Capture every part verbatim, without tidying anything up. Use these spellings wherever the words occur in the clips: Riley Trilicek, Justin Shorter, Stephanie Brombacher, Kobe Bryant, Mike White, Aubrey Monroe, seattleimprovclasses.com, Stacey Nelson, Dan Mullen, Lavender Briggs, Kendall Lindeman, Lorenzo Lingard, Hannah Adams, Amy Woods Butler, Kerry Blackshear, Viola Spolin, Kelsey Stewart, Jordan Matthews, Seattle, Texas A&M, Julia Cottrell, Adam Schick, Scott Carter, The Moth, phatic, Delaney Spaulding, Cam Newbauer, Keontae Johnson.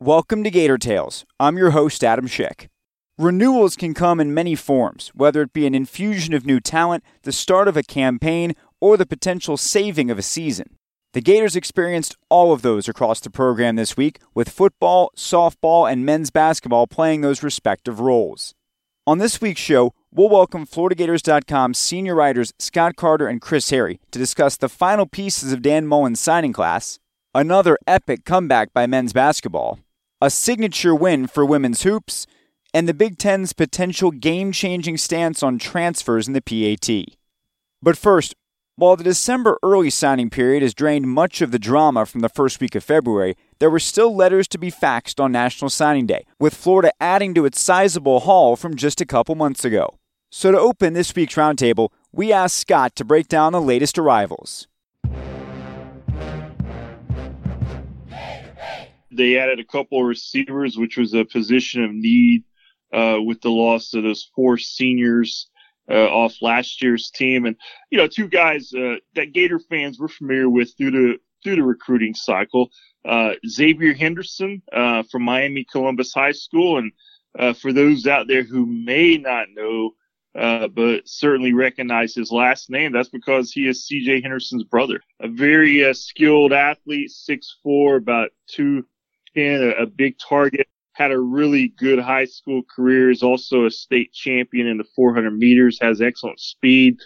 Welcome to Gator Tales. I'm your host, Adam Schick. Renewals can come in many forms, whether it be an infusion of new talent, the start of a campaign, or the potential saving of a season. The Gators experienced all of those across the program this week, with football, softball, and men's basketball playing those respective roles. On this week's show, we'll welcome Florida Gators dot com senior writers Scott Carter and Chris Harry to discuss the final pieces of Dan Mullen's signing class, another epic comeback by men's basketball, a signature win for women's hoops, and the Big Ten's potential game-changing stance on transfers in the P A T. But first, while the December early signing period has drained much of the drama from the first week of February, there were still letters to be faxed on National Signing Day, with Florida adding to its sizable haul from just a couple months ago. So to open this week's roundtable, we asked Scott to break down the latest arrivals. They added a couple of receivers, which was a position of need uh, with the loss of those four seniors uh, off last year's team. And, you know, two guys uh, that Gator fans were familiar with through the through the recruiting cycle. Uh, Xavier Henderson uh, from Miami Columbus High School. And uh, for those out there who may not know, uh, but certainly recognize his last name, that's because he is C J. Henderson's brother. A very uh, skilled athlete, six foot four, about two. And a big target, had a really good high school career, is also a state champion in the four hundred meters, has excellent speed.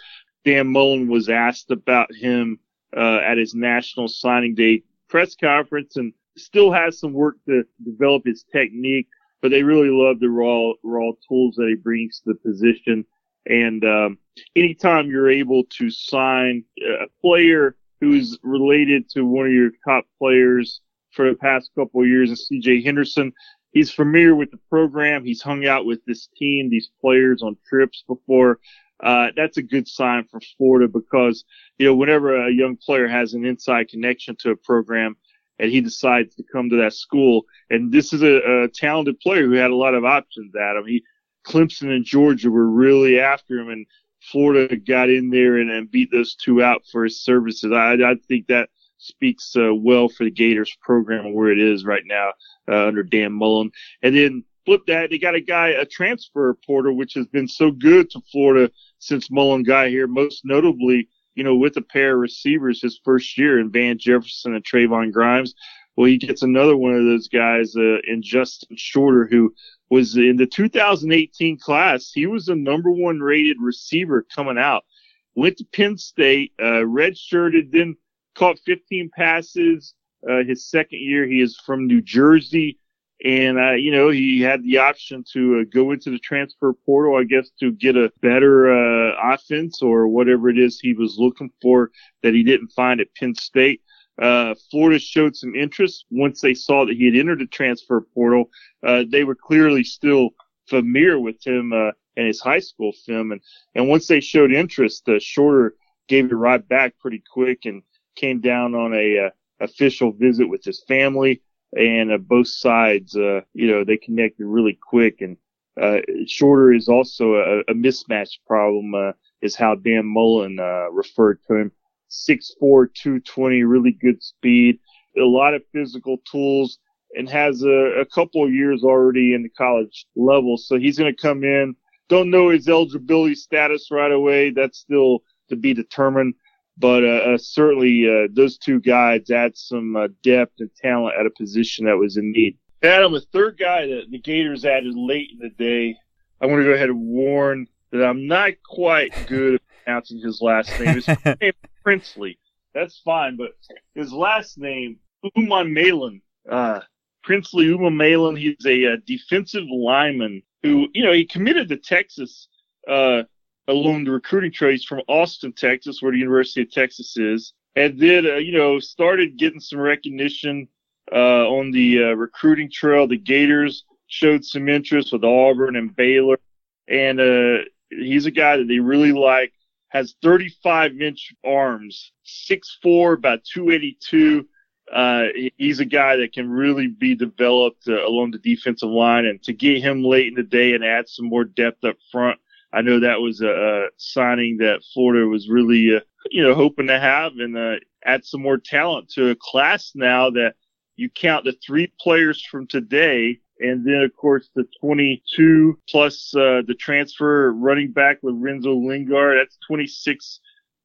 Dan Mullen was asked about him uh, at his National Signing Day press conference and still has some work to develop his technique, but they really love the raw raw tools that he brings to the position. And um, anytime you're able to sign a player who's related to one of your top players for the past couple of years, and C J. Henderson, he's familiar with the program. He's hung out with this team, these players on trips before. Uh, that's a good sign for Florida because, you know, whenever a young player has an inside connection to a program and he decides to come to that school, and this is a, a talented player who had a lot of options at him. He, Clemson and Georgia were really after him, and Florida got in there and, and beat those two out for his services. I, I think that speaks uh, well for the Gators program where it is right now uh, under Dan Mullen. And then flip that, they got a guy, a transfer portal, which has been so good to Florida since Mullen got here, most notably, you know, with a pair of receivers his first year in Van Jefferson and Trayvon Grimes. Well, he gets another one of those guys uh, in Justin Shorter, who was in the two thousand eighteen class. He was the number one rated receiver coming out. Went to Penn State, uh, redshirted, then caught fifteen passes uh, his second year. He is from New Jersey, and, uh, you know, he had the option to uh, go into the transfer portal, I guess, to get a better uh, offense or whatever it is he was looking for that he didn't find at Penn State. Uh, Florida showed some interest once they saw that he had entered the transfer portal. Uh, they were clearly still familiar with him uh, and his high school film. And, and once they showed interest, uh, Shorter gave it right back pretty quick and came down on a uh, official visit with his family, and uh, both sides, uh, you know, they connected really quick. And uh, Shorter is also a, a mismatch problem, uh, is how Dan Mullen uh, referred to him. six four, two twenty, really good speed, a lot of physical tools, and has a, a couple of years already in the college level. So he's going to come in. Don't know his eligibility status right away. That's still to be determined. But uh, certainly uh, those two guys add some uh, depth and talent at a position that was in need. Adam, the third guy that the Gators added late in the day, I want to go ahead and warn that I'm not quite good at pronouncing his last name. His name Princely. That's fine, but his last name, Uman Malin, uh, Princely Uman Malin, he's a, a defensive lineman who, you know, he committed to Texas uh along the recruiting trails from Austin, Texas, where the University of Texas is, and then, uh, you know, started getting some recognition uh, on the uh, recruiting trail. The Gators showed some interest with Auburn and Baylor. And uh, he's a guy that they really like. Has thirty-five inch arms, six foot four, about two eighty-two. Uh, he's a guy that can really be developed uh, along the defensive line. And to get him late in the day and add some more depth up front, I know that was a, a signing that Florida was really, uh, you know, hoping to have, and uh, add some more talent to a class now that you count the three players from today. And then, of course, the twenty-two plus uh, the transfer running back Lorenzo Lingard. That's twenty-six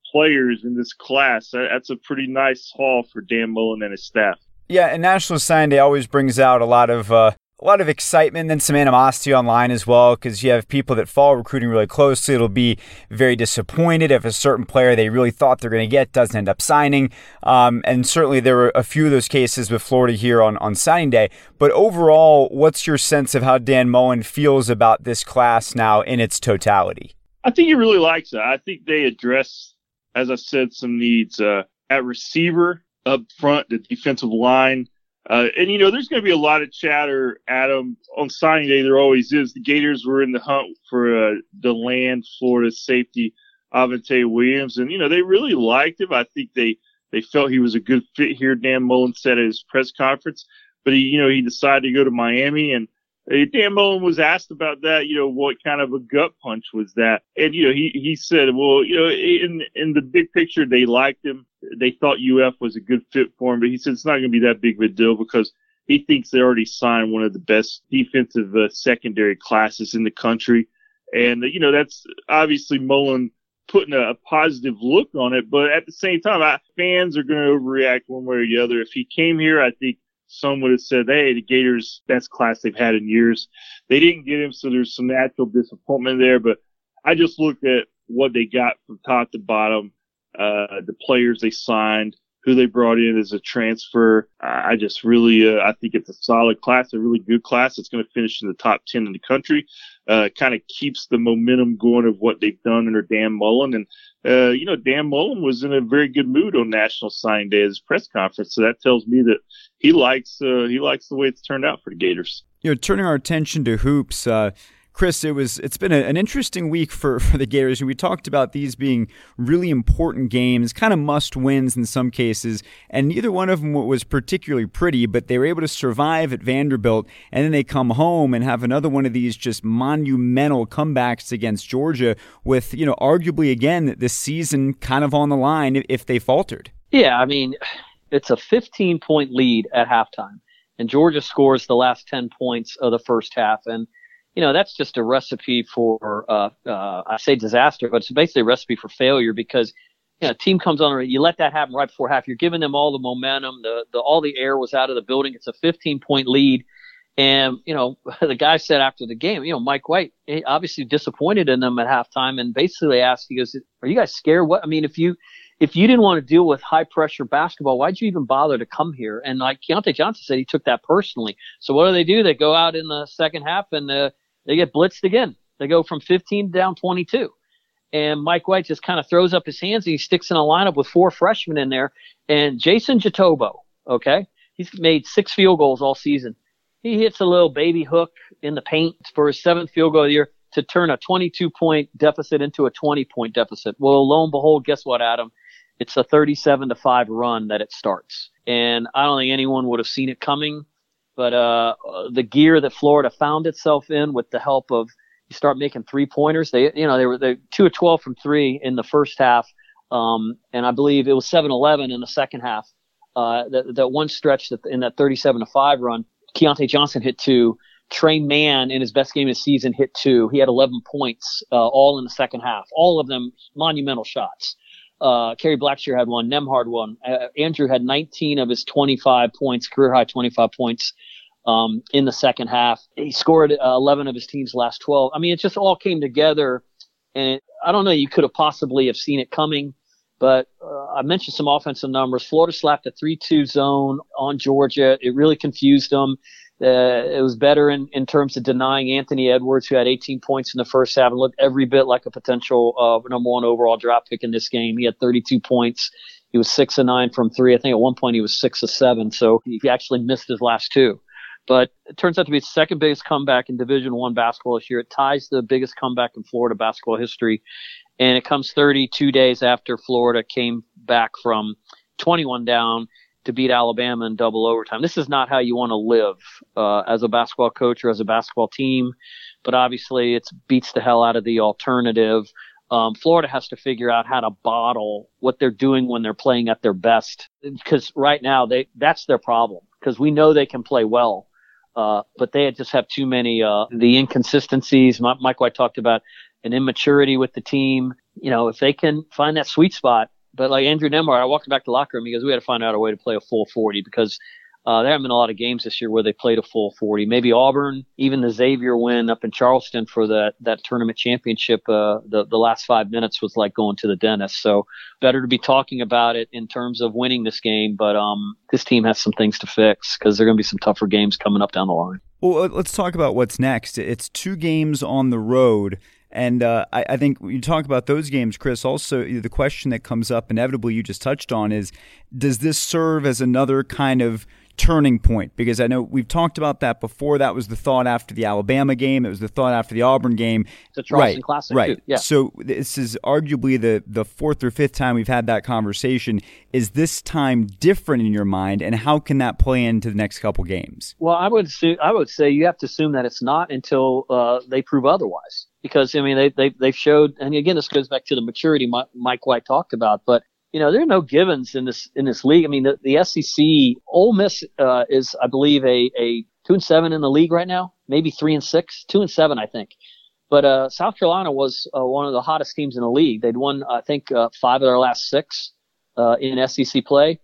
players in this class. That's a pretty nice haul for Dan Mullen and his staff. Yeah, and National Signing Day always brings out a lot of uh, a lot of excitement, and some animosity online as well, because you have people that follow recruiting really closely. It'll be very disappointed if a certain player they really thought they're going to get doesn't end up signing. Um, and certainly there were a few of those cases with Florida here on, on signing day. But overall, what's your sense of how Dan Mullen feels about this class now in its totality? I think he really likes it. I think they address, as I said, some needs uh, at receiver, up front, the defensive line. Uh, and, you know, there's going to be a lot of chatter, Adam, on signing day. There always is. The Gators were in the hunt for uh, the land, Florida safety, Avante Williams. And, you know, they really liked him. I think they, they felt he was a good fit here, Dan Mullen said at his press conference. But, he, you know, he decided to go to Miami. And uh, Dan Mullen was asked about that, you know, what kind of a gut punch was that? And, you know, he, he said, well, you know, in in the big picture, they liked him. They thought U F was a good fit for him, but he said it's not going to be that big of a deal because he thinks they already signed one of the best defensive uh, secondary classes in the country. And, you know, that's obviously Mullen putting a, a positive look on it. But at the same time, I, fans are going to overreact one way or the other. If he came here, I think some would have said, hey, the Gators, best class they've had in years. They didn't get him, so there's some natural disappointment there. But I just looked at what they got from top to bottom. Uh, the players they signed, who they brought in as a transfer. I just really, uh, I think it's a solid class, a really good class. It's going to finish in the top ten in the country. Uh, kind of keeps the momentum going of what they've done under Dan Mullen. And, uh, you know, Dan Mullen was in a very good mood on National Signing Day at his press conference. So that tells me that he likes, uh, he likes the way it's turned out for the Gators. You know, turning our attention to hoops, uh, Chris, it was, it's been a, an interesting week for, for the Gators, and we talked about these being really important games, kind of must-wins in some cases, and neither one of them was particularly pretty, but they were able to survive at Vanderbilt, and then they come home and have another one of these just monumental comebacks against Georgia with, you know, arguably, again, this season kind of on the line if they faltered. Yeah, I mean, it's a fifteen-point lead at halftime, and Georgia scores the last ten points of the first half, and you know, that's just a recipe for, uh, uh, I say disaster, but it's basically a recipe for failure because, you know, a team comes on, you let that happen right before half. You're giving them all the momentum, the, the, all the air was out of the building. It's a fifteen point lead. And, you know, the guy said after the game, you know, Mike White, he obviously disappointed in them at halftime and basically asked, he goes, are you guys scared? What, I mean, if you, if you didn't want to deal with high pressure basketball, why'd you even bother to come here? And like Keontae Johnson said, he took that personally. So what do they do? They go out in the second half and, uh, they get blitzed again. They go from fifteen down twenty-two. And Mike White just kind of throws up his hands and he sticks in a lineup with four freshmen in there. And Jason Jatobo, okay, he's made six field goals all season. He hits a little baby hook in the paint for his seventh field goal of the year to turn a twenty-two point deficit into a twenty point deficit. Well, lo and behold, guess what, Adam? It's a thirty-seven to five run that it starts. And I don't think anyone would have seen it coming. But uh, the gear that Florida found itself in, with the help of, you start making three pointers. They, you know, they were they two of twelve from three in the first half, um, and I believe it was seven eleven in the second half. Uh, that that one stretch that in that thirty-seven to five run, Keontae Johnson hit two. Trey Mann in his best game of the season hit two. He had eleven points, uh, all in the second half. All of them monumental shots. Uh, Kerry Blackshear had one, Nemhard one. Uh, Andrew had nineteen of his twenty-five points, career-high twenty-five points um, in the second half. He scored uh, eleven of his team's last twelve. I mean, it just all came together, and it, I don't know, you could have possibly have seen it coming, but uh, I mentioned some offensive numbers. Florida slapped a three two zone on Georgia. It really confused them. Uh, it was better in, in terms of denying Anthony Edwards, who had eighteen points in the first half and looked every bit like a potential uh, number one overall draft pick in this game. He had thirty-two points. He was six of nine from three. I think at one point he was six of seven, so he actually missed his last two. But it turns out to be the second biggest comeback in Division One basketball this year. It ties the biggest comeback in Florida basketball history. And it comes thirty-two days after Florida came back from twenty-one down to beat Alabama in double overtime. This is not how you want to live uh, as a basketball coach or as a basketball team. But obviously, it beats the hell out of the alternative. Um, Florida has to figure out how to bottle what they're doing when they're playing at their best. Because right now, they that's their problem. Because we know they can play well. Uh, but they just have too many, uh, the inconsistencies. Mike White talked about an immaturity with the team. You know, if they can find that sweet spot. But like Andrew Nemar, I walked back to the locker room. He goes, we had to find out a way to play a full forty because uh, there haven't been a lot of games this year where they played a full forty. Maybe Auburn, even the Xavier win up in Charleston for that, that tournament championship, uh, the, the last five minutes was like going to the dentist. So better to be talking about it in terms of winning this game. But um, this team has some things to fix because there are going to be some tougher games coming up down the line. Well, let's talk about what's next. It's two games on the road. And uh, I, I think when you talk about those games, Chris, also the question that comes up inevitably you just touched on is, does this serve as another kind of turning point? Because I know we've talked about that before. That was the thought after the Alabama game. It was the thought after the Auburn game. It's a Charleston right, Classic, right. too. Yeah. So this is arguably the, the fourth or fifth time we've had that conversation. Is this time different in your mind, and how can that play into the next couple games? Well, I would, su- I would say you have to assume that it's not until uh, they prove otherwise. Because, I mean, they, they, they've showed, and again, this goes back to the maturity Mike White talked about, but, you know, there are no givens in this, in this league. I mean, the, the S E C, Ole Miss, uh, is, I believe, a, a two and seven in the league right now, maybe three and six, two and seven, I think. But, uh, South Carolina was uh, one of the hottest teams in the league. They'd won, I think, uh, five of their last six, uh, in S E C play.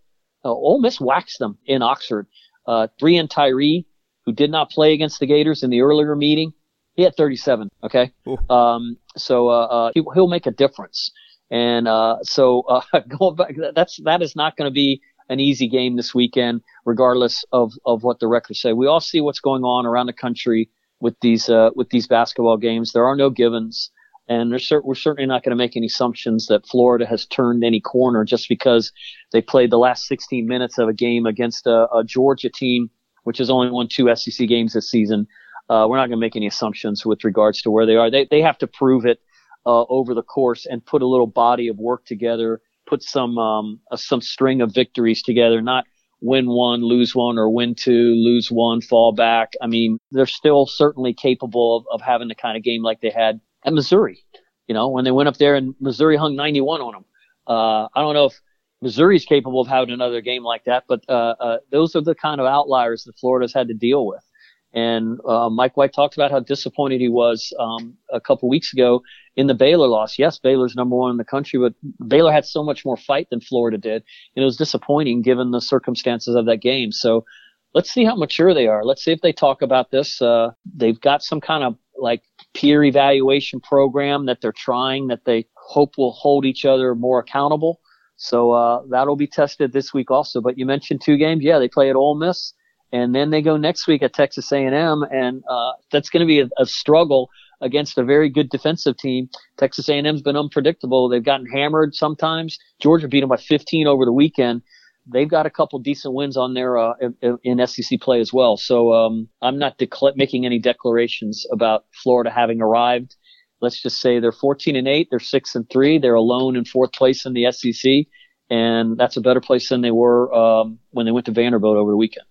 Uh, Ole Miss waxed them in Oxford. Uh, three and Tyree, who did not play against the Gators in the earlier meeting. He had thirty-seven, okay? Um, so uh, uh, he, he'll make a difference. And uh, so uh, going back, that's, that is not going to be an easy game this weekend, regardless of, of what the records say. We all see what's going on around the country with these uh, with these basketball games. There are no givens, and there's cert- we're certainly not going to make any assumptions that Florida has turned any corner just because they played the last sixteen minutes of a game against a, a Georgia team, which has only won two S E C games this season. Uh, we're not going to make any assumptions with regards to where they are. They they have to prove it uh, over the course and put a little body of work together, put some um uh, some string of victories together, not win one, lose one, or win two, lose one, fall back. I mean, they're still certainly capable of, of having the kind of game like they had at Missouri. You know, when they went up there and Missouri hung ninety-one on them. Uh, I don't know if Missouri's capable of having another game like that, but uh, uh those are the kind of outliers that Florida's had to deal with. And uh, Mike White talked about how disappointed he was um, a couple weeks ago in the Baylor loss. Yes, Baylor's number one in the country, but Baylor had so much more fight than Florida did. And it was disappointing given the circumstances of that game. So let's see how mature they are. Let's see if they talk about this. Uh, they've got some kind of like peer evaluation program that they're trying that they hope will hold each other more accountable. So uh, that'll be tested this week also. But you mentioned two games. Yeah, they play at Ole Miss. And then they go next week at Texas A and M, and uh, that's going to be a, a struggle against a very good defensive team. Texas A and M's been unpredictable. They've gotten hammered sometimes. Georgia beat them by fifteen over the weekend. They've got a couple decent wins on their uh, in, in S E C play as well. So um, I'm not decla- making any declarations about Florida having arrived. Let's just say they're fourteen and eight, they're six and three, they're alone in fourth place in the S E C, and that's a better place than they were um, when they went to Vanderbilt over the weekend.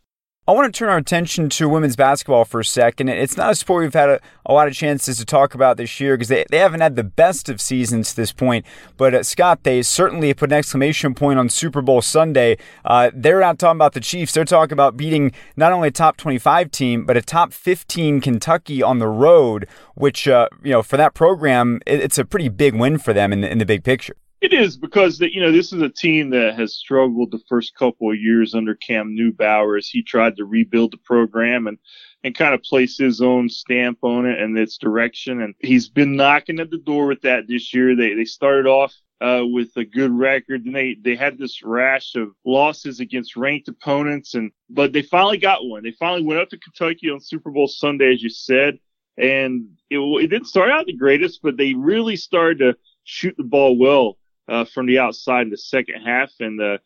I want to turn our attention to women's basketball for a second. It's not a sport we've had a, a lot of chances to talk about this year because they, they haven't had the best of seasons to this point. But uh, Scott, they certainly put an exclamation point on Super Bowl Sunday. Uh, they're not talking about the Chiefs. They're talking about beating not only a top twenty-five team, but a top fifteen Kentucky on the road, which, uh, you know, for that program, it, it's a pretty big win for them in the, in the big picture. It is because, you know, this is a team that has struggled the first couple of years under Cam Newbauer as he tried to rebuild the program and, and kind of place his own stamp on it and its direction. And he's been knocking at the door with that this year. They they started off uh, with a good record, and they, they had this rash of losses against ranked opponents. And but they finally got one. They finally went up to Kentucky on Super Bowl Sunday, as you said. And it, it didn't start out the greatest, but they really started to shoot the ball well. Uh, from the outside in the second half, and uh,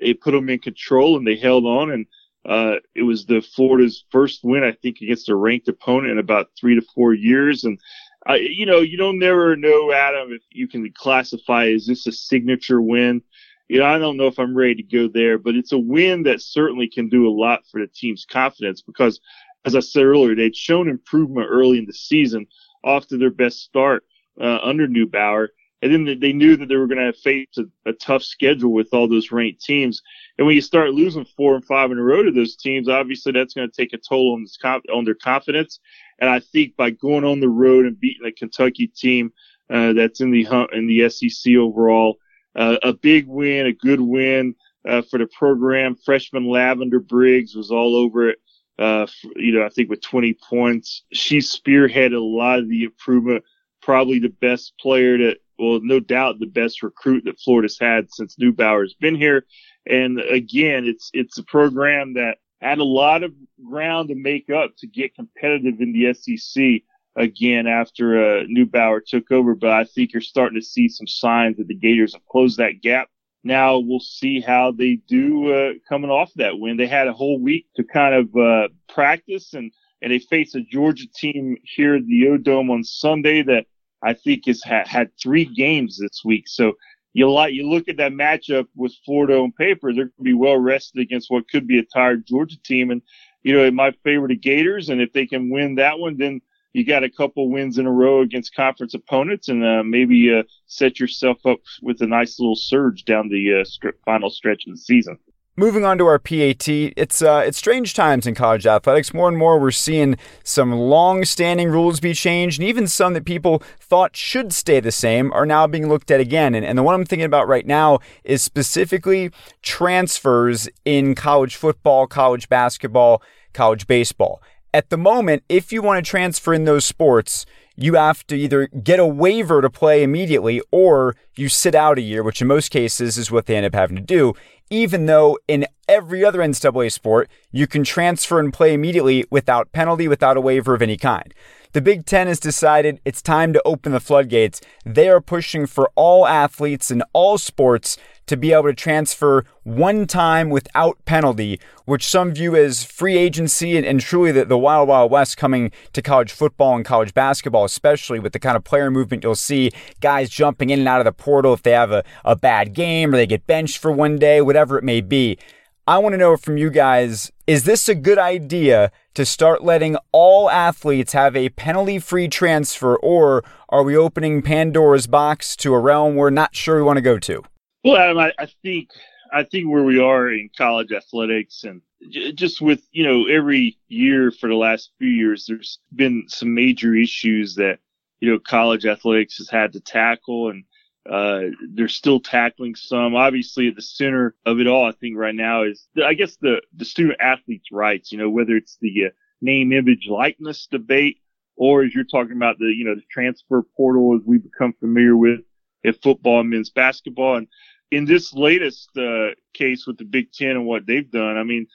they put them in control, and they held on, and Uh, it was the Florida's first win, I think, against a ranked opponent in about three to four years. And, I, you know, you don't never know, Adam, if you can classify, is this a signature win? You know, I don't know if I'm ready to go there, but it's a win that certainly can do a lot for the team's confidence because, as I said earlier, they'd shown improvement early in the season off to their best start uh, under Newbauer. And then they knew that they were going to face a, a tough schedule with all those ranked teams. And when you start losing four and five in a row to those teams, obviously that's going to take a toll on, this, on their confidence. And I think by going on the road and beating a Kentucky team uh, that's in the in the S E C overall, uh, a big win, a good win uh, for the program. Freshman Lavender Briggs was all over it. Uh, you know, I think with twenty points, she spearheaded a lot of the improvement. Probably the best player that. Well, no doubt the best recruit that Florida's had since Newbauer's been here. And again, it's it's a program that had a lot of ground to make up to get competitive in the S E C again after uh, Newbauer took over. But I think you're starting to see some signs that the Gators have closed that gap. Now we'll see how they do uh, coming off that win. They had a whole week to kind of uh, practice, and, and they face a Georgia team here at the O-Dome on Sunday that I think has had three games this week. So you like, you look at that matchup with Florida on paper, they're going to be well rested against what could be a tired Georgia team. And, you know, it might favor the Gators. And if they can win that one, then you got a couple wins in a row against conference opponents and uh, maybe uh, set yourself up with a nice little surge down the uh, st- final stretch of the season. Moving on to our P A T, it's uh, it's strange times in college athletics. More and more we're seeing some long-standing rules be changed, and even some that people thought should stay the same are now being looked at again. And, and the one I'm thinking about right now is specifically transfers in college football, college basketball, college baseball. At the moment, if you want to transfer in those sports, you have to either get a waiver to play immediately or you sit out a year, which in most cases is what they end up having to do, even though in every other N C double A sport, you can transfer and play immediately without penalty, without a waiver of any kind. The Big Ten has decided it's time to open the floodgates. They are pushing for all athletes in all sports to be able to transfer one time without penalty, which some view as free agency and, and truly the, the wild, wild west coming to college football and college basketball, especially with the kind of player movement you'll see, guys jumping in and out of the portal if they have a, a bad game or they get benched for one day, whatever it may be. I want to know from you guys, is this a good idea to start letting all athletes have a penalty-free transfer, or are we opening Pandora's box to a realm we're not sure we want to go to? Well, Adam, I, I think I think where we are in college athletics, and j- just with, you know, every year for the last few years, there's been some major issues that, you know, college athletics has had to tackle, and Uh, they're still tackling some. Obviously, at the center of it all, I think right now is, the, I guess, the, the student athletes' rights, you know, whether it's the uh, name, image, likeness debate, or as you're talking about the, you know, the transfer portal as we become familiar with in football and men's basketball. And in this latest uh, case with the Big Ten and what they've done, I mean,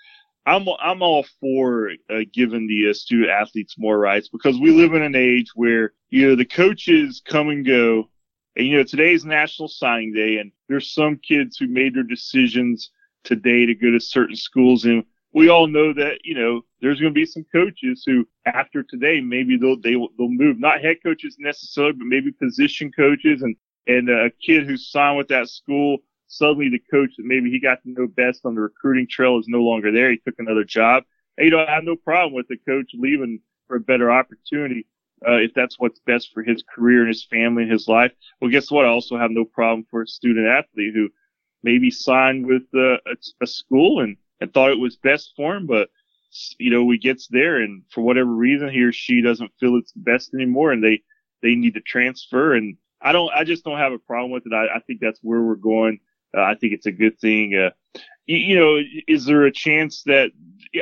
I'm, I'm all for uh, giving the uh, student athletes more rights because we live in an age where, you know, the coaches come and go. And, you know, today's National Signing Day, and there's some kids who made their decisions today to go to certain schools. And we all know that, you know, there's going to be some coaches who, after today, maybe they'll they, they'll move. Not head coaches necessarily, but maybe position coaches. And, and a kid who signed with that school, suddenly the coach that maybe he got to know best on the recruiting trail is no longer there. He took another job. And, you know, I have no problem with the coach leaving for a better opportunity. Uh, if that's what's best for his career and his family and his life. Well, guess what? I also have no problem for a student athlete who maybe signed with uh, a, a school and, and thought it was best for him, but, you know, he gets there and for whatever reason he or she doesn't feel it's the best anymore and they, they need to transfer. And I don't, I just don't have a problem with it. I, I think that's where we're going. Uh, I think it's a good thing. Uh, you, you know, is there a chance that,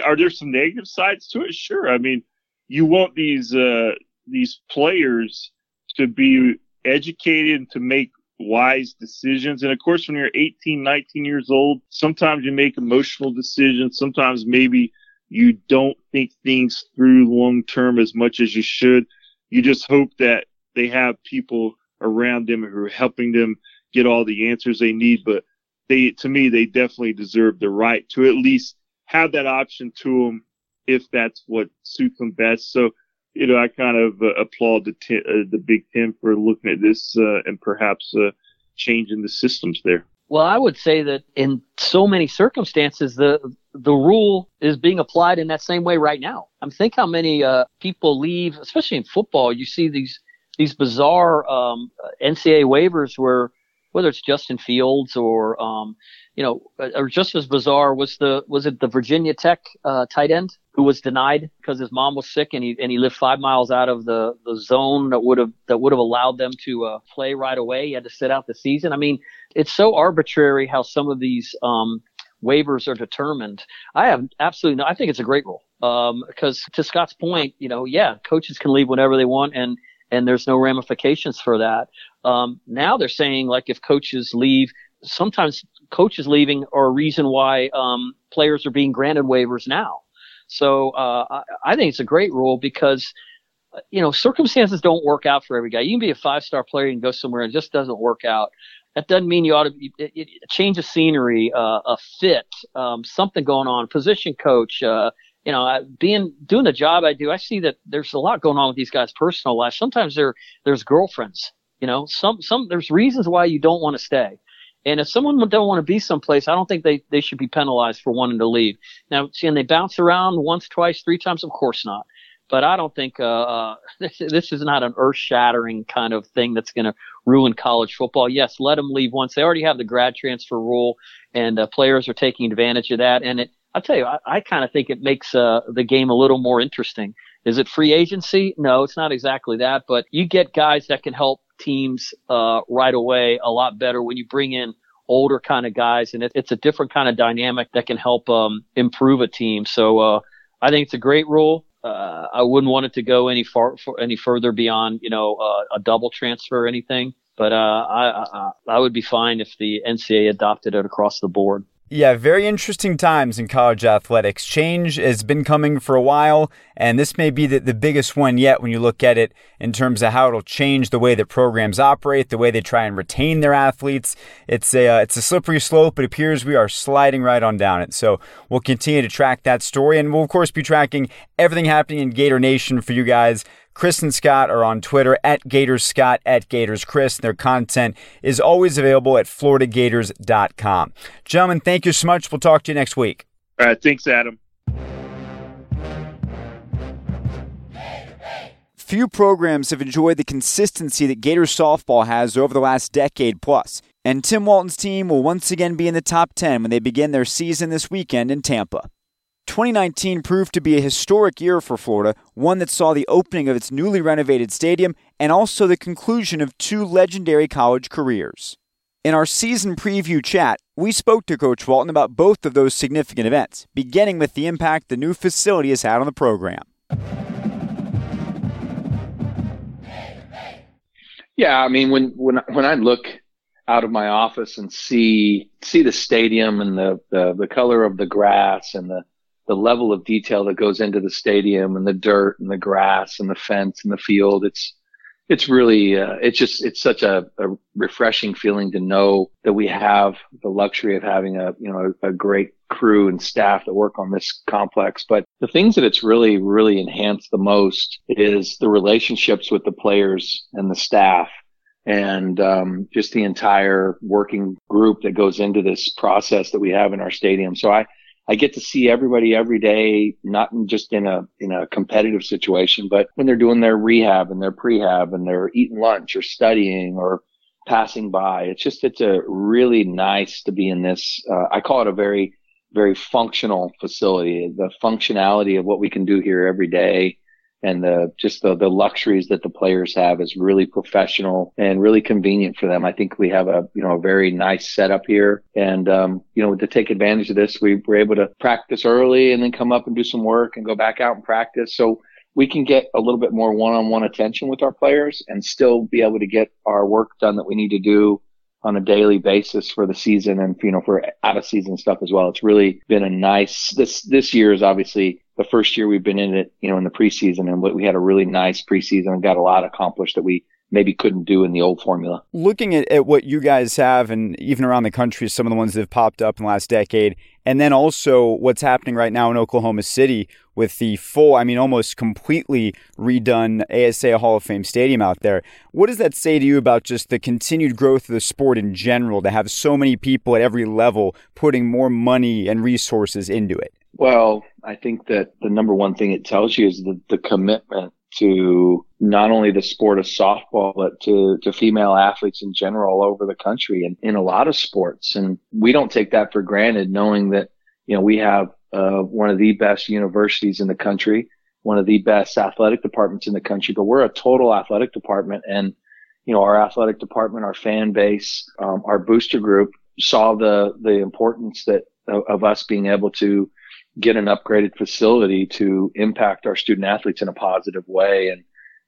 are there some negative sides to it? Sure. I mean, you want these, uh, these players to be educated and to make wise decisions. And of course, when you're eighteen, nineteen years old, sometimes you make emotional decisions. Sometimes maybe you don't think things through long term as much as you should. You just hope that they have people around them who are helping them get all the answers they need. But they, to me, they definitely deserve the right to at least have that option to them if that's what suits them best. So, you know, I kind of uh, applaud the t- uh, the Big Ten for looking at this uh, and perhaps uh, changing the systems there. Well, I would say that in so many circumstances, the the rule is being applied in that same way right now. I mean, think how many uh, people leave, especially in football. You see these these bizarre um, N C A A waivers where, whether it's Justin Fields or um, you know, or just as bizarre was the was it the Virginia Tech uh, tight end who was denied because his mom was sick and he and he lived five miles out of the, the zone that would have that would have allowed them to uh, play right away. He had to sit out the season. I mean, it's so arbitrary how some of these um, waivers are determined. I have absolutely no. I think it's a great rule um, because to Scott's point, you know, yeah, coaches can leave whenever they want and. And there's no ramifications for that. Um, now they're saying, like, if coaches leave, sometimes coaches leaving are a reason why um, players are being granted waivers now. So uh, I, I think it's a great rule because, you know, circumstances don't work out for every guy. You can be a five-star player and go somewhere and it just doesn't work out. That doesn't mean you ought to – it, it, change of scenery, uh, a fit, um, something going on, position coach, uh You know, I, being doing the job I do, I see that there's a lot going on with these guys' personal lives. Sometimes there there's girlfriends. You know, some some there's reasons why you don't want to stay. And if someone don't want to be someplace, I don't think they, they should be penalized for wanting to leave. Now, can they bounce around once, twice, three times? Of course not. But I don't think uh, uh, this, this is not an earth-shattering kind of thing that's going to ruin college football. Yes, let them leave once. They already have the grad transfer rule, and uh, players are taking advantage of that. And it. I'll tell you, I, I kind of think it makes uh, the game a little more interesting. Is it free agency? No, it's not exactly that. But you get guys that can help teams uh, right away a lot better when you bring in older kind of guys. And it, it's a different kind of dynamic that can help um, improve a team. So uh, I think it's a great rule. Uh, I wouldn't want it to go any far for any further beyond, you know, uh, a double transfer or anything. But uh, I, I I would be fine if the N C A A adopted it across the board. Yeah, very interesting times in college athletics. Change has been coming for a while, and this may be the, the biggest one yet when you look at it in terms of how it'll change the way that programs operate, the way they try and retain their athletes. It's a, uh, it's a slippery slope. It appears we are sliding right on down it. So we'll continue to track that story, and we'll, of course, be tracking everything happening in Gator Nation for you guys. Chris and Scott are on Twitter, at GatorsScott, at GatorsChris. Their content is always available at florida gators dot com. Gentlemen, thank you so much. We'll talk to you next week. All right. Thanks, Adam. Few programs have enjoyed the consistency that Gators softball has over the last decade plus. And Tim Walton's team will once again be in the top ten when they begin their season this weekend in Tampa. twenty nineteen proved to be a historic year for Florida, one that saw the opening of its newly renovated stadium and also the conclusion of two legendary college careers. In our season preview chat, we spoke to Coach Walton about both of those significant events, beginning with the impact the new facility has had on the program. Yeah, I mean, when when, when I look out of my office and see see the stadium and the the, the color of the grass and the the level of detail that goes into the stadium and the dirt and the grass and the fence and the field. It's, it's really, uh, it's just, it's such a, a refreshing feeling to know that we have the luxury of having a, you know, a, a great crew and staff that work on this complex. But the things that it's really, really enhanced the most is the relationships with the players and the staff and, um, just the entire working group that goes into this process that we have in our stadium. So I, I get to see everybody every day, not just in a in a competitive situation, but when they're doing their rehab and their prehab and they're eating lunch or studying or passing by. It's just it's a really nice to be in this. Uh, I call it a very, very functional facility. The functionality of what we can do here every day and the just the, the luxuries that the players have is really professional and really convenient for them. I think we have a, you know, a very nice setup here. And, um, you know, to take advantage of this, we were able to practice early and then come up and do some work and go back out and practice. So we can get a little bit more one-on-one attention with our players and still be able to get our work done that we need to do on a daily basis for the season and, you know, for out of season stuff as well. It's really been a nice, this, this year is obviously the first year we've been in it, you know, in the preseason, and we had a really nice preseason and got a lot accomplished that we maybe couldn't do in the old formula. Looking at, at what you guys have, and even around the country, some of the ones that have popped up in the last decade, and then also what's happening right now in Oklahoma City with the full, I mean, almost completely redone A S A Hall of Fame Stadium out there. What does that say to you about just the continued growth of the sport in general, to have so many people at every level putting more money and resources into it? Well, I think that the number one thing it tells you is the, the commitment to not only the sport of softball, but to, to female athletes in general all over the country and in a lot of sports. And we don't take that for granted, knowing that, you know, we have uh, one of the best universities in the country, one of the best athletic departments in the country, but we're a total athletic department. And, you know, our athletic department, our fan base, um, our booster group saw the, the importance that of, of us being able to get an upgraded facility to impact our student athletes in a positive way and,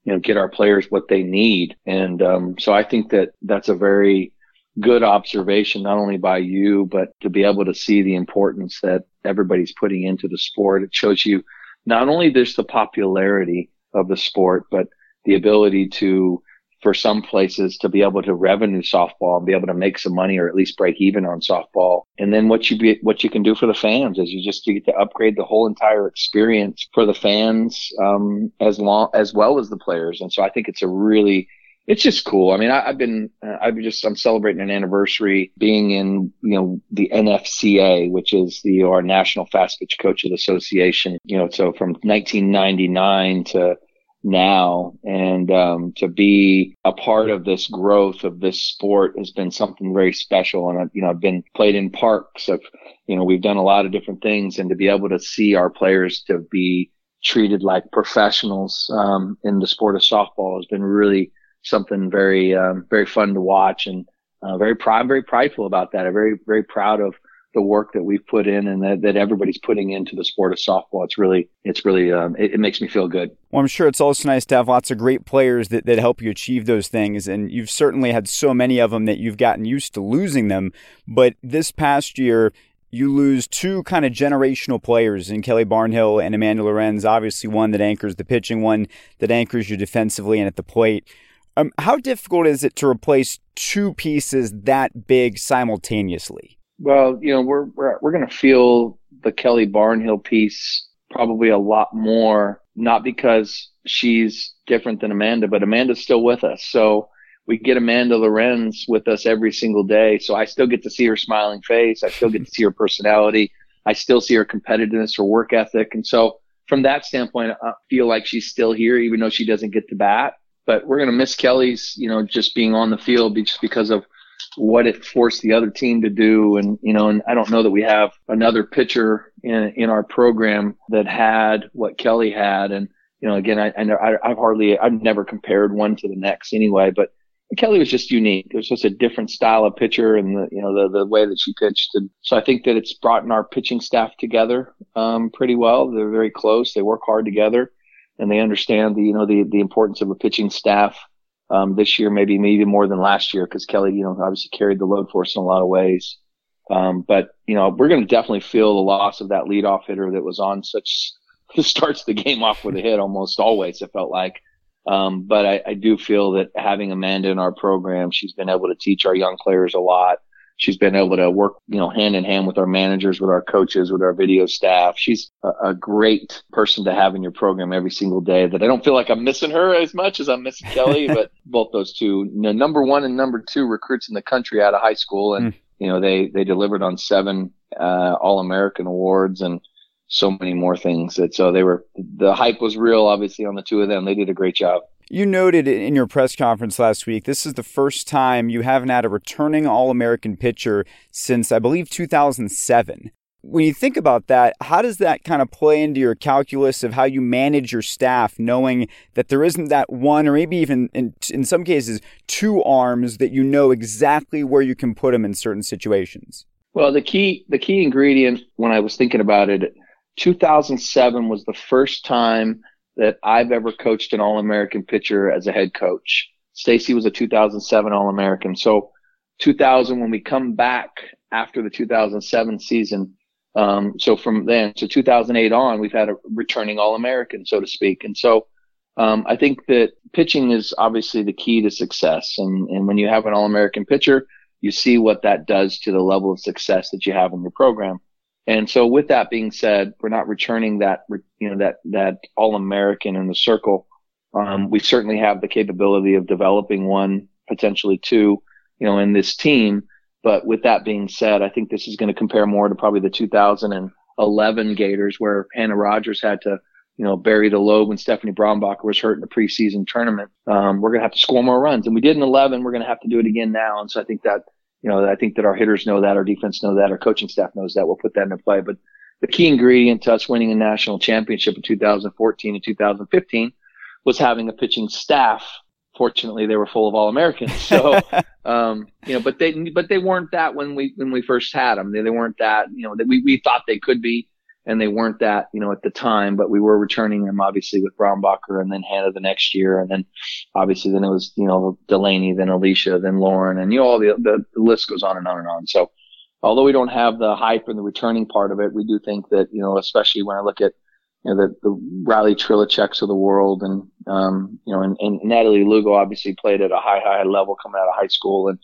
you know, get our players what they need. And, um, so I think that that's a very good observation, not only by you, but to be able to see the importance that everybody's putting into the sport. It shows you not only there's the popularity of the sport, but the ability to, for some places, to be able to revenue softball and be able to make some money or at least break even on softball. And then what you be, what you can do for the fans is you just you get to upgrade the whole entire experience for the fans, um, as long, as well as the players. And so I think it's a really, it's just cool. I mean, I, I've been, uh, I've just, I'm celebrating an anniversary being in, you know, the N F C A, which is the, our National Fast Pitch Coaches Association. You know, so from nineteen ninety-nine to now, and um to be a part of this growth of this sport has been something very special. And I, you know, I've been played in parks, I've, you know, we've done a lot of different things, and to be able to see our players to be treated like professionals um in the sport of softball has been really something very um very fun to watch, and uh, very proud very prideful about that. I'm very very proud of the work that we've put in and that, that everybody's putting into the sport of softball. It's really, it's really, um, it, it makes me feel good. Well, I'm sure it's also nice to have lots of great players that, that help you achieve those things. And you've certainly had so many of them that you've gotten used to losing them. But this past year, you lose two kind of generational players in Kelly Barnhill and Amanda Lorenz, obviously one that anchors the pitching, one that anchors you defensively and at the plate. Um, how difficult is it to replace two pieces that big simultaneously? Well, you know, we're we're we're going to feel the Kelly Barnhill piece probably a lot more, not because she's different than Amanda, but Amanda's still with us. So we get Amanda Lorenz with us every single day. So I still get to see her smiling face. I still get to see her personality. I still see her competitiveness, her work ethic. And so from that standpoint, I feel like she's still here, even though she doesn't get to bat. But we're going to miss Kelly's, you know, just being on the field just because of what it forced the other team to do. And, you know, and I don't know that we have another pitcher in in our program that had what Kelly had. And, you know, again, I, I, I've hardly, I've never compared one to the next anyway, but Kelly was just unique. It was just a different style of pitcher and the, you know, the, the way that she pitched. And so I think that it's brought in our pitching staff together, um, pretty well. They're very close. They work hard together and they understand the, you know, the, the importance of a pitching staff. Um, this year, maybe, maybe more than last year, because Kelly, you know, obviously carried the load for us in a lot of ways. Um, but, you know, we're going to definitely feel the loss of that leadoff hitter that was on such, who starts the game off with a hit almost always, it felt like. Um, but I, I do feel that having Amanda in our program, she's been able to teach our young players a lot. She's been able to work, you know, hand in hand with our managers, with our coaches, with our video staff. She's a, a great person to have in your program every single day. That I don't feel like I'm missing her as much as I'm missing Kelly, but both those two, you know, number one and number two recruits in the country out of high school. And, mm. you know, they, they delivered on seven uh, All-American awards and so many more things. And so they were, the hype was real, obviously, on the two of them. They did a great job. You noted in your press conference last week, this is the first time you haven't had a returning All-American pitcher since, I believe, two thousand seven. When you think about that, how does that kind of play into your calculus of how you manage your staff, knowing that there isn't that one or maybe even in, in some cases two arms that you know exactly where you can put them in certain situations? Well, the key, the key ingredient when I was thinking about it, two thousand seven was the first time that I've ever coached an All-American pitcher as a head coach. Stacey was a two thousand seven All-American. So two thousand, when we come back after the two thousand seven season, um, so from then to two thousand eight on, we've had a returning All-American, so to speak. And so Um, I think that pitching is obviously the key to success. And, and when you have an All-American pitcher, you see what that does to the level of success that you have in your program. And so with that being said, we're not returning that, you know, that, that All-American in the circle. Um, we certainly have the capability of developing one, potentially two, you know, in this team. But with that being said, I think this is going to compare more to probably the two thousand eleven Gators, where Hannah Rogers had to, you know, bury the load when Stephanie Brombacher was hurt in the preseason tournament. Um, we're going to have to score more runs. And we did in eleven. We're going to have to do it again now. And so I think that, you know, I think that our hitters know that, our defense know that, our coaching staff knows that. We'll put that into play. But the key ingredient to us winning a national championship in two thousand fourteen and two thousand fifteen was having a pitching staff. Fortunately, they were full of All-Americans. So, um, you know, but they, but they weren't that when we, when we first had them. They, they weren't that, you know, that we, we thought they could be, and they weren't that, you know, at the time, but we were returning them obviously with Brombacher and then Hannah the next year. And then obviously then it was, you know, Delaney, then Alicia, then Lauren, and you know, all the, the, the list goes on and on and on. So although we don't have the hype and the returning part of it, we do think that, you know, especially when I look at, you know, the, the Riley Triliceks of the world and, um, you know, and, and Natalie Lugo obviously played at a high, high level coming out of high school and,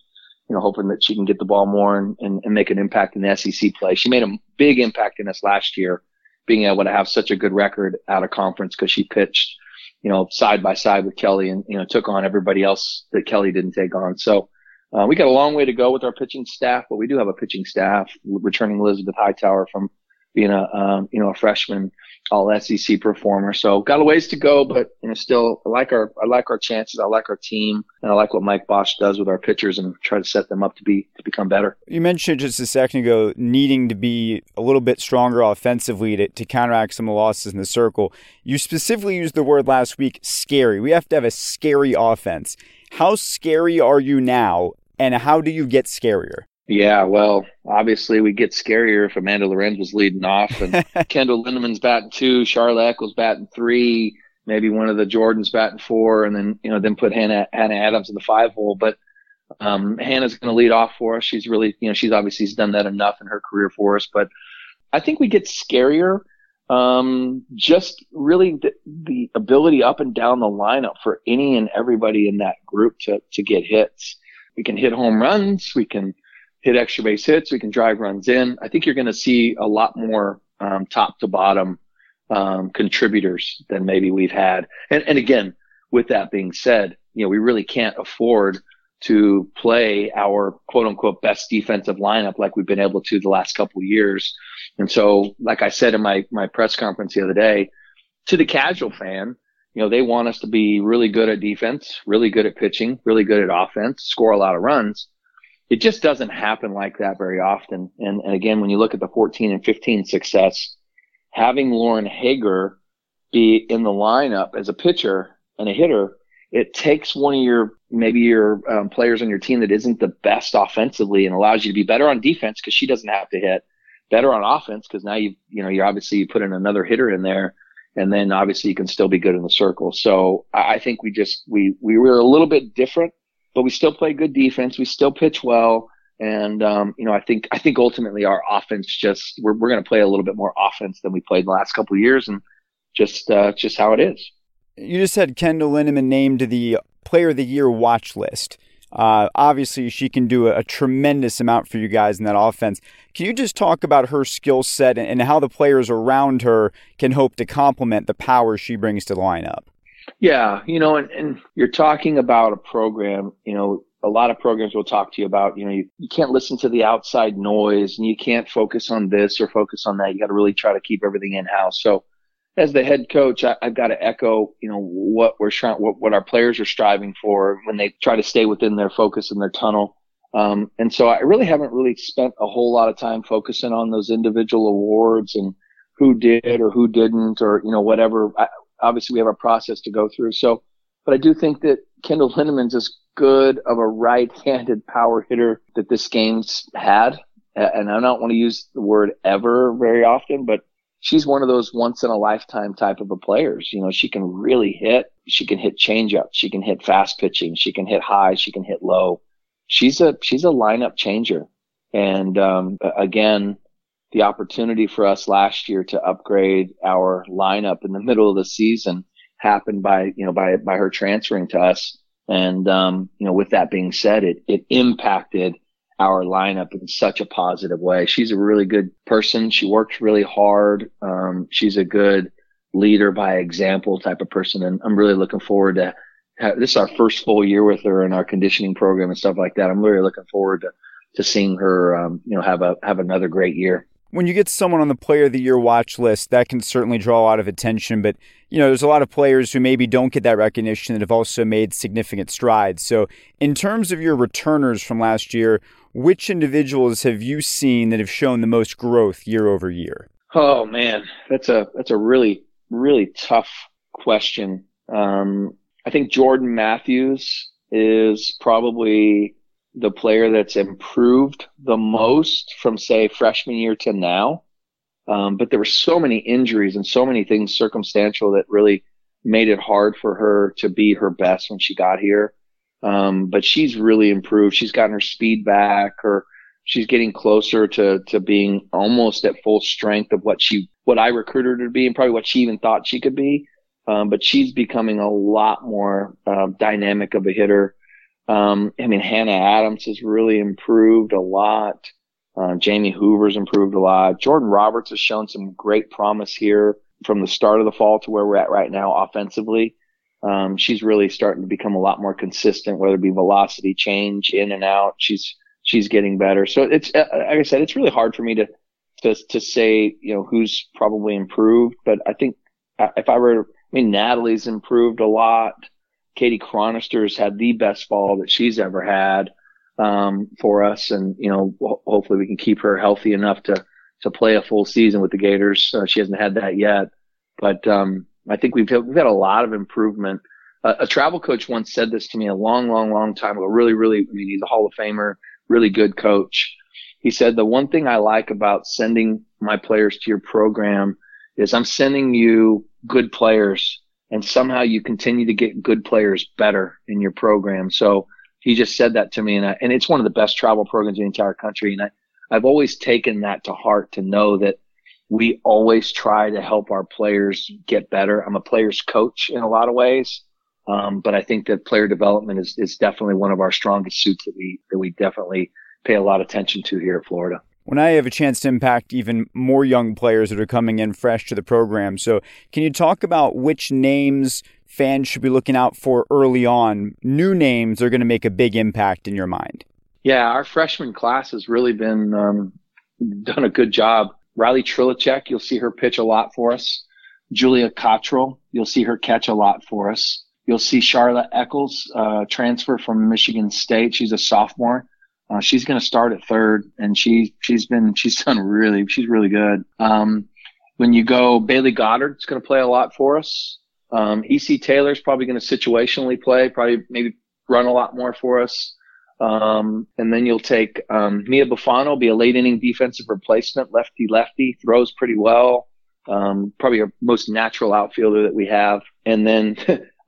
you know, hoping that she can get the ball more and, and, and make an impact in the S E C play. She made a big impact in us last year, being able to have such a good record out of conference because she pitched, you know, side by side with Kelly and, you know, took on everybody else that Kelly didn't take on. So, uh, we got a long way to go with our pitching staff, but we do have a pitching staff returning Elizabeth Hightower from being a, um, you know, a freshman all S E C performer. So got a ways to go, but, you know, still I like our, I like our chances. I like our team, and I like what Mike Bosch does with our pitchers and try to set them up to be, to become better. You mentioned just a second ago, needing to be a little bit stronger offensively to, to counteract some of the losses in the circle. You specifically used the word last week, scary. We have to have a scary offense. How scary are you now, and how do you get scarier? Yeah, well, obviously we get scarier if Amanda Lorenz was leading off and Kendall Lindeman's batting two, Charlotte Eccles batting three, maybe one of the Jordans batting four, and then, you know, then put Hannah, Hannah Adams in the five hole. But, um, Hannah's going to lead off for us. She's really, you know, she's obviously done that enough in her career for us, but I think we get scarier. Um, just really the, the ability up and down the lineup for any and everybody in that group to, to get hits. We can hit home runs. We can hit extra base hits. We can drive runs in. I think you're going to see a lot more, um, top to bottom, um, contributors than maybe we've had. And, and again, with that being said, you know, we really can't afford to play our quote unquote best defensive lineup like we've been able to the last couple of years. And so, like I said in my, my press conference the other day, to the casual fan, you know, they want us to be really good at defense, really good at pitching, really good at offense, score a lot of runs. It just doesn't happen like that very often. And, and again, when you look at the fourteen and fifteen success, having Lauren Hager be in the lineup as a pitcher and a hitter, it takes one of your, maybe your um, players on your team that isn't the best offensively and allows you to be better on defense because she doesn't have to hit, better on offense because now you, you know, you're obviously you put in another hitter in there, and then obviously you can still be good in the circle. So I, I think we just, we, we were a little bit different. But we still play good defense. We still pitch well, and um, you know, I think I think ultimately our offense just we're we're going to play a little bit more offense than we played in the last couple of years, and just uh, just how it is. You just had Kendall Lindeman named the Player of the Year watch list. Uh, obviously, she can do a, a tremendous amount for you guys in that offense. Can you just talk about her skill set and, and how the players around her can hope to complement the power she brings to the lineup? Yeah, you know, and, and you're talking about a program, you know, a lot of programs will talk to you about, you know, you, you can't listen to the outside noise and you can't focus on this or focus on that. You got to really try to keep everything in-house. So as the head coach, I, I've got to echo, you know, what we're trying, what, what our players are striving for when they try to stay within their focus and their tunnel. Um, and so I really haven't really spent a whole lot of time focusing on those individual awards and who did or who didn't or, you know, whatever. I, Obviously, we have a process to go through. So, but I do think that Kendall Lindeman's as good of a right-handed power hitter that this game's had. And I don't want to use the word ever very often, but she's one of those once-in-a-lifetime type of a players. You know, she can really hit. She can hit change-ups. She can hit fast pitching. She can hit high. She can hit low. She's a she's a lineup changer. And um, again, the opportunity for us last year to upgrade our lineup in the middle of the season, happened by, you know, by, by her transferring to us. And, um, you know, with that being said, it, it impacted our lineup in such a positive way. She's a really good person. She works really hard. Um, she's a good leader by example type of person. And I'm really looking forward to, this is our first full year with her in our conditioning program and stuff like that. I'm really looking forward to, to seeing her, um, you know, have a, have another great year. When you get someone on the Player of the Year watch list, that can certainly draw a lot of attention. But, you know, there's a lot of players who maybe don't get that recognition that have also made significant strides. So in terms of your returners from last year, which individuals have you seen that have shown the most growth year over year? Oh, man, that's a that's a really, really tough question. Um, I think Jordan Matthews is probably the player that's improved the most from, say, freshman year to now. Um, but there were so many injuries and so many things circumstantial that really made it hard for her to be her best when she got here. Um, but she's really improved. She's gotten her speed back, or she's getting closer to, to being almost at full strength of what she, what I recruited her to be, and probably what she even thought she could be. Um, but she's becoming a lot more, uh, dynamic of a hitter. Um, I mean, Hannah Adams has really improved a lot. Uh, Jamie Hoover's improved a lot. Jordan Roberts has shown some great promise here from the start of the fall to where we're at right now offensively. Um, she's really starting to become a lot more consistent, whether it be velocity change in and out. She's, she's getting better. So it's, like I said, it's really hard for me to, to, to say, you know, who's probably improved, but I think if I were, I mean, Natalie's improved a lot. Katie Cronister's had the best fall that she's ever had, um, for us. And, you know, hopefully we can keep her healthy enough to, to play a full season with the Gators. Uh, she hasn't had that yet, but, um, I think we've, we've had a lot of improvement. Uh, a travel coach once said this to me a long, long, long time ago. Really, really, I mean, he's a Hall of Famer, really good coach. He said, the one thing I like about sending my players to your program is I'm sending you good players, and somehow you continue to get good players better in your program. So he just said that to me, and I, and it's one of the best travel programs in the entire country. And I, I've always taken that to heart, to know that we always try to help our players get better. I'm a player's coach in a lot of ways. Um, but I think that player development is, is definitely one of our strongest suits that we, that we definitely pay a lot of attention to here at Florida. When I have a chance to impact even more young players that are coming in fresh to the program. So can you talk about which names fans should be looking out for early on? New names that are going to make a big impact in your mind. Yeah, our freshman class has really been, um, done a good job. Riley Trilicek, you'll see her pitch a lot for us. Julia Cottrell, you'll see her catch a lot for us. You'll see Charlotte Eccles, uh, transfer from Michigan State. She's a sophomore. Uh, she's going to start at third, and she, she's been, she's done really, she's really good. Um, when you go, Bailey Goddard's going to play a lot for us. Um, E C. Taylor's probably going to situationally play, probably maybe run a lot more for us. Um, and then you'll take, um, Mia Bufano, be a late inning defensive replacement, lefty lefty, throws pretty well. Um, probably our most natural outfielder that we have. And then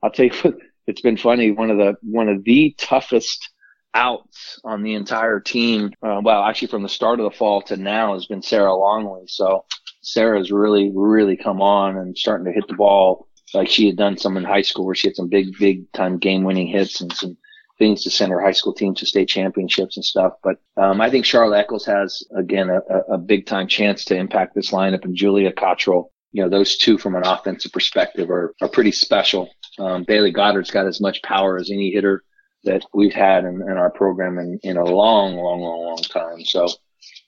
I'll tell you what, it's been funny. One of the, one of the toughest outs on the entire team, uh, well, actually from the start of the fall to now, has been Sarah Longley. So Sarah's really, really come on and starting to hit the ball like she had done some in high school, where she had some big, big time game winning hits and some things to send her high school team to state championships and stuff. But um, I think Charlotte Eccles has, again, a, a big time chance to impact this lineup. And Julia Cottrell, you know, those two from an offensive perspective are, are pretty special. Um, Bailey Goddard's got as much power as any hitter that we've had in, in our program in, in a long, long, long, long time. So,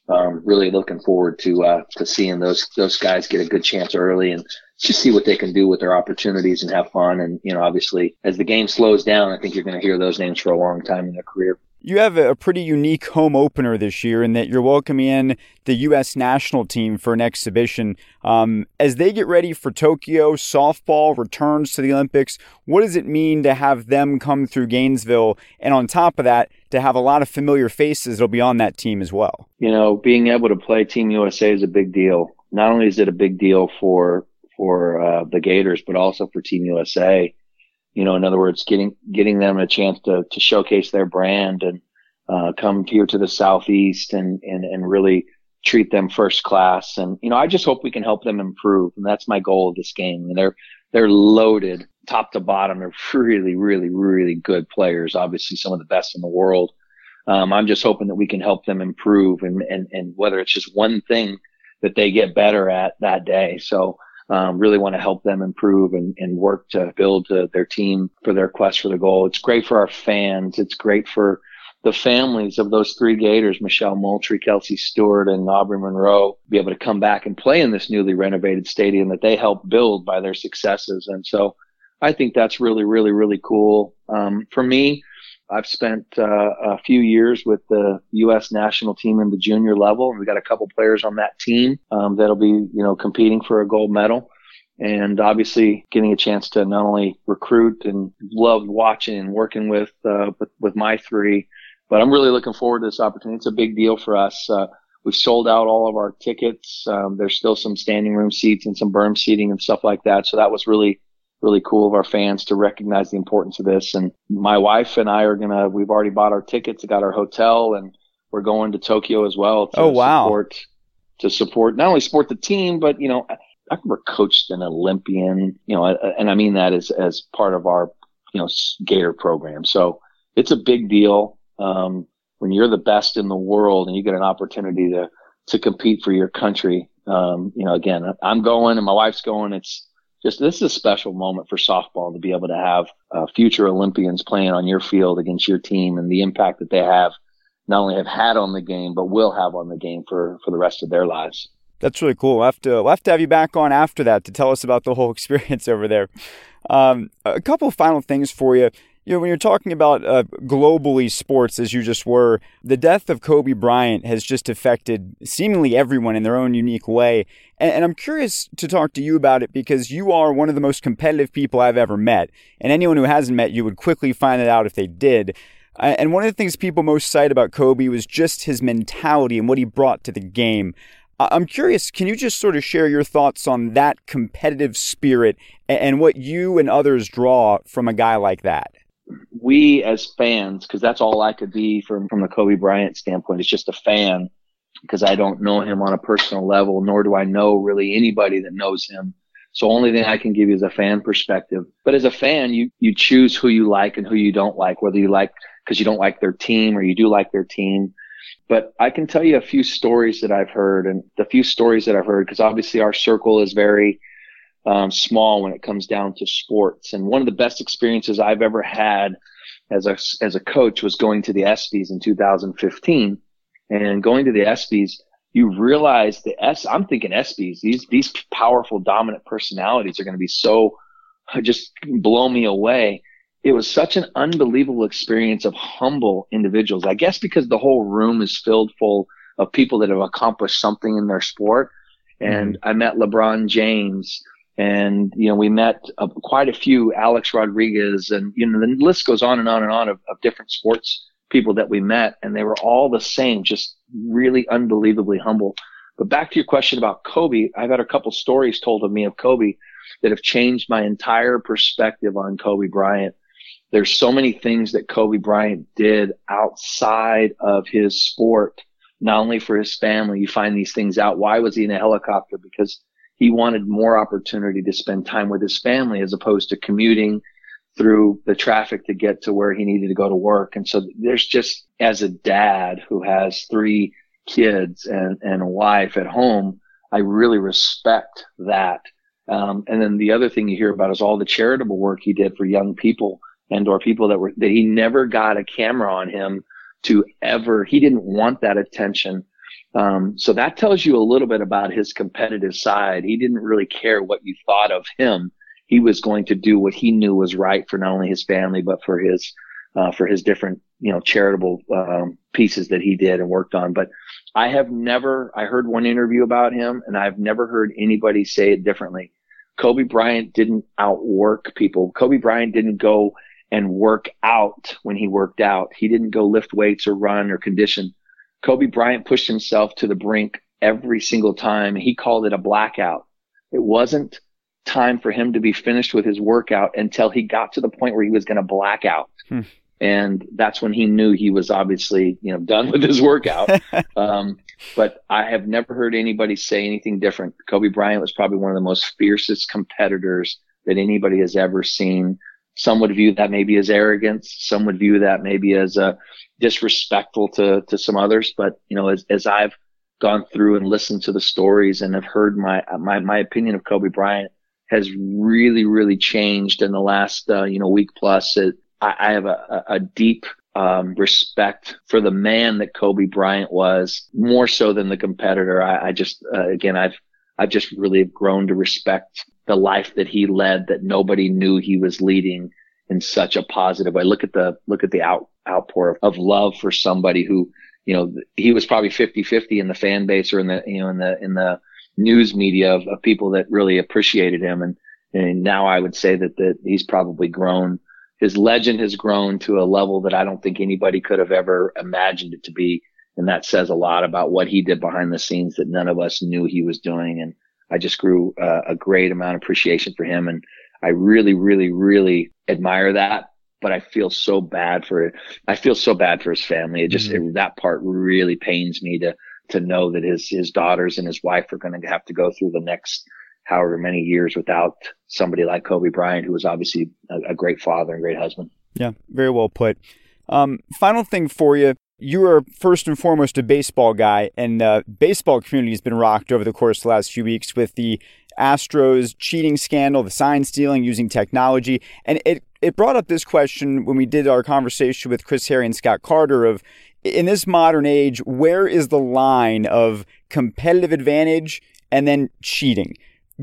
um, really looking forward to, uh, to seeing those, those guys get a good chance early and just see what they can do with their opportunities and have fun. And, you know, obviously as the game slows down, I think you're going to hear those names for a long time in their career. You have a pretty unique home opener this year in that you're welcoming in the U S national team for an exhibition. Um, as they get ready for Tokyo, softball returns to the Olympics. What does it mean to have them come through Gainesville? And on top of that, to have a lot of familiar faces that'll be on that team as well. You know, being able to play Team U S A is a big deal. Not only is it a big deal for, for uh, the Gators, but also for Team U S A. You know, in other words, getting, getting them a chance to, to showcase their brand and, uh, come here to the Southeast and, and, and really treat them first class. And, you know, I just hope we can help them improve. And that's my goal of this game. And they're, they're loaded top to bottom, are really, really, really good players. Obviously, some of the best in the world. Um, I'm just hoping that we can help them improve, and, and, and whether it's just one thing that they get better at that day. So um, really want to help them improve and, and work to build uh, their team for their quest for the goal. It's great for our fans. It's great for the families of those three Gators, Michelle Moultrie, Kelsey Stewart, and Aubrey Monroe, be able to come back and play in this newly renovated stadium that they helped build by their successes. And so I think that's really, really, really cool. Um, for me, I've spent uh, a few years with the U S national team in the junior level, and we got a couple players on that team um, that'll be, you know, competing for a gold medal. And obviously, getting a chance to not only recruit and loved watching and working with uh, with, with my three, but I'm really looking forward to this opportunity. It's a big deal for us. Uh, we've sold out all of our tickets. Um, there's still some standing room seats and some berm seating and stuff like that. So that was really, really cool of our fans to recognize the importance of this. And my wife and I are going to, we've already bought our tickets, got our hotel, and we're going to Tokyo as well to, oh, wow. support, to support, not only support the team, but, you know, I, I remember coached an Olympian, you know, and I mean that as, as part of our, you know, Gator program. So it's a big deal. Um, when you're the best in the world and you get an opportunity to, to compete for your country, um, you know, again, I'm going and my wife's going. It's just, this is a special moment for softball to be able to have uh, future Olympians playing on your field against your team, and the impact that they have, not only have had on the game, but will have on the game for, for the rest of their lives. That's really cool. We'll have to, we'll have to have you back on after that to tell us about the whole experience over there. Um, a couple of final things for you. You know, when you're talking about uh, globally sports, as you just were, the death of Kobe Bryant has just affected seemingly everyone in their own unique way. And, and I'm curious to talk to you about it, because you are one of the most competitive people I've ever met. And anyone who hasn't met you would quickly find it out if they did. Uh, and one of the things people most cite about Kobe was just his mentality and what he brought to the game. Uh, I'm curious, can you just sort of share your thoughts on that competitive spirit and, and what you and others draw from a guy like that? We as fans, because that's all I could be from, from the Kobe Bryant standpoint, is just a fan, because I don't know him on a personal level, nor do I know really anybody that knows him. So only thing I can give you is a fan perspective. But as a fan, you, you choose who you like and who you don't like, whether you like because you don't like their team or you do like their team. But I can tell you a few stories that I've heard, and the few stories that I've heard, because obviously our circle is very Um, small when it comes down to sports. And one of the best experiences I've ever had as a, as a coach was going to the ESPYs in two thousand fifteen, and going to the ESPYs, you realize the S I'm thinking ESPYs, these, these powerful dominant personalities are going to be so just blow me away. It was such an unbelievable experience of humble individuals, I guess, because the whole room is filled full of people that have accomplished something in their sport. And I met LeBron James, and, you know, we met uh, quite a few, Alex Rodriguez, and, you know, the list goes on and on and on of, of different sports people that we met. And they were all the same, just really unbelievably humble. But back to your question about Kobe, I've had a couple stories told of me of Kobe that have changed my entire perspective on Kobe Bryant. There's so many things that Kobe Bryant did outside of his sport, not only for his family. You find these things out. Why was he in a helicopter? Because he wanted more opportunity to spend time with his family as opposed to commuting through the traffic to get to where he needed to go to work. And so there's just, as a dad who has three kids and, and a wife at home, I really respect that. Um, and then the other thing you hear about is all the charitable work he did for young people and or people that were, that he never got a camera on him to ever, he didn't want that attention. Um, so that tells you a little bit about his competitive side. He didn't really care what you thought of him. He was going to do what he knew was right for not only his family, but for his, uh, for his different, you know, charitable, um, pieces that he did and worked on. But I have never, I heard one interview about him, and I've never heard anybody say it differently. Kobe Bryant didn't outwork people. Kobe Bryant didn't go and work out when he worked out. He didn't go lift weights or run or condition. Kobe Bryant pushed himself to the brink every single time. He called it a blackout. It wasn't time for him to be finished with his workout until he got to the point where he was going to black out. Hmm. And that's when he knew he was obviously, you know, done with his workout. um, but I have never heard anybody say anything different. Kobe Bryant was probably one of the most fiercest competitors that anybody has ever seen. Some would view that maybe as arrogance. Some would view that maybe as a disrespectful to, to some others. But, you know, as, as I've gone through and listened to the stories and have heard my, my, my opinion of Kobe Bryant has really, really changed in the last, uh, you know, week plus. It, I, I have a, a deep, um, respect for the man that Kobe Bryant was, more so than the competitor. I, I just, uh, again, I've, I've just really grown to respect the life that he led, that nobody knew he was leading in such a positive way. Look at the, look at the out, outpour of, of love for somebody who, you know, he was probably fifty-fifty in the fan base or in the, you know, in the, in the news media of, of people that really appreciated him. And, and now I would say that, that he's probably grown. His legend has grown to a level that I don't think anybody could have ever imagined it to be. And that says a lot about what he did behind the scenes that none of us knew he was doing. And I just grew uh, a great amount of appreciation for him. And I really, really, really admire that. But I feel so bad for it. I feel so bad for his family. It just, mm-hmm. it, that part really pains me to, to know that his, his daughters and his wife are going to have to go through the next however many years without somebody like Kobe Bryant, who was obviously a, a great father and great husband. Yeah, very well put. Um, final thing for you. You are first and foremost a baseball guy, and the uh, baseball community has been rocked over the course of the last few weeks with the Astros cheating scandal, the sign stealing, using technology. And it, it brought up this question when we did our conversation with Chris Harry and Scott Carter of, in this modern age, where is the line of competitive advantage and then cheating?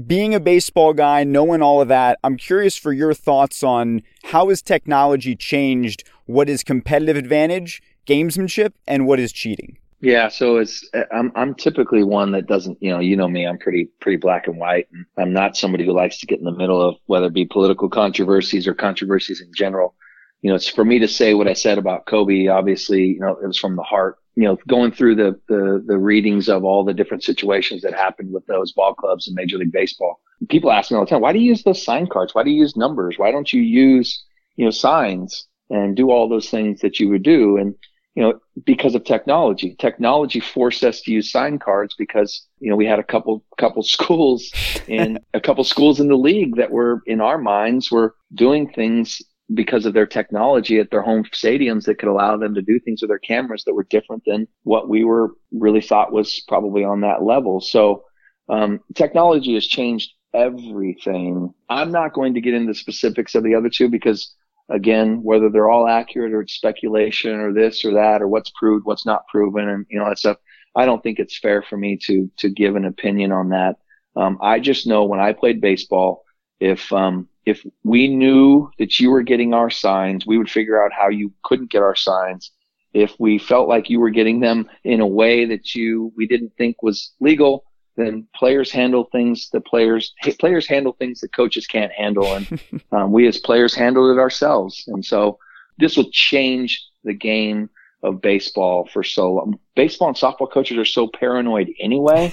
Being a baseball guy, knowing all of that, I'm curious for your thoughts on how has technology changed what is competitive advantage, gamesmanship, and what is cheating? Yeah, so it's I'm I'm typically one that doesn't, you know, you know me, I'm pretty pretty black and white. And I'm not somebody who likes to get in the middle of whether it be political controversies or controversies in general. You know, it's for me to say what I said about Kobe. Obviously, you know, it was from the heart. You know, going through the, the, the readings of all the different situations that happened with those ball clubs in Major League Baseball, people ask me all the time, why do you use those sign cards? Why do you use numbers? Why don't you use, you know, signs and do all those things that you would do? And, you know, because of technology, technology forced us to use sign cards because, you know, we had a couple, couple schools in a couple schools in the league that were, in our minds, were doing things because of their technology at their home stadiums that could allow them to do things with their cameras that were different than what we were really thought was probably on that level. So, um, technology has changed everything. I'm not going to get into specifics of the other two because, again, whether they're all accurate or it's speculation or this or that or what's proved, what's not proven, and, you know, that stuff, I don't think it's fair for me to, to give an opinion on that. Um, I just know when I played baseball, if, um, if we knew that you were getting our signs, we would figure out how you couldn't get our signs. If we felt like you were getting them in a way that you, we didn't think was legal, then players handle things that players, players handle things that coaches can't handle. And um, we as players handled it ourselves. And so this will change the game of baseball for so long. Baseball and softball coaches are so paranoid anyway.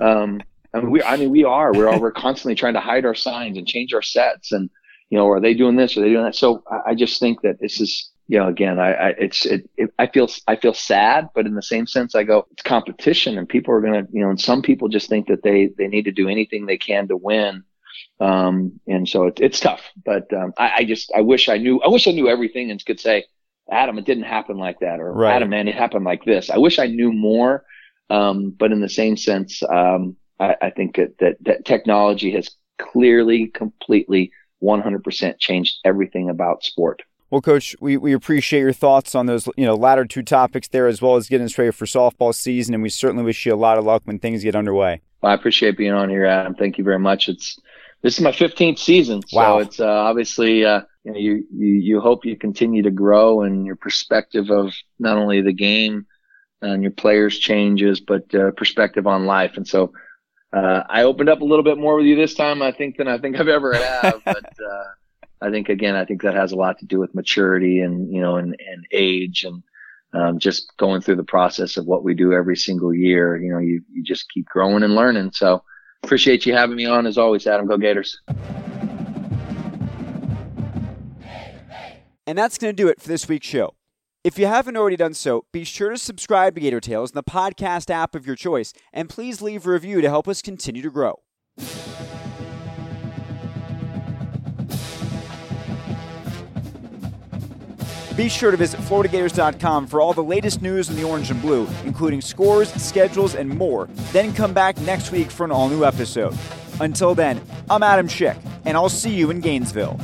Um, I mean, we, I mean, we are, we're all, we're constantly trying to hide our signs and change our sets and, you know, are they doing this? Are they doing that? So I, I just think that this is, you know, again, I, I, it's, it, it, I feel, I feel sad, but in the same sense, I go, it's competition and people are going to, you know, and some people just think that they, they need to do anything they can to win. Um, and so it, it's tough, but, um, I, I just, I wish I knew, I wish I knew everything and could say, Adam, it didn't happen like that. Or right. Adam, man, it happened like this. I wish I knew more. Um, but in the same sense, um, I, I think that, that, that technology has clearly, completely, one hundred percent changed everything about sport. Well, Coach, we, we appreciate your thoughts on those, you know, latter two topics there, as well as getting us ready for softball season. And we certainly wish you a lot of luck when things get underway. Well, I appreciate being on here, Adam. Thank you very much. It's this is my fifteenth season, so wow. It's uh, obviously uh, you know, you, you you hope you continue to grow and your perspective of not only the game and your players changes, but uh, perspective on life, and so. Uh, I opened up a little bit more with you this time, I think, than I think I've ever have. But uh, I think, again, I think that has a lot to do with maturity and, you know, and, and age and um, just going through the process of what we do every single year. You know, you, you just keep growing and learning. So appreciate you having me on. As always, Adam, go Gators. And that's going to do it for this week's show. If you haven't already done so, be sure to subscribe to Gator Tales in the podcast app of your choice, and please leave a review to help us continue to grow. Be sure to visit Florida Gators dot com for all the latest news in the orange and blue, including scores, schedules, and more. Then come back next week for an all-new episode. Until then, I'm Adam Schick, and I'll see you in Gainesville.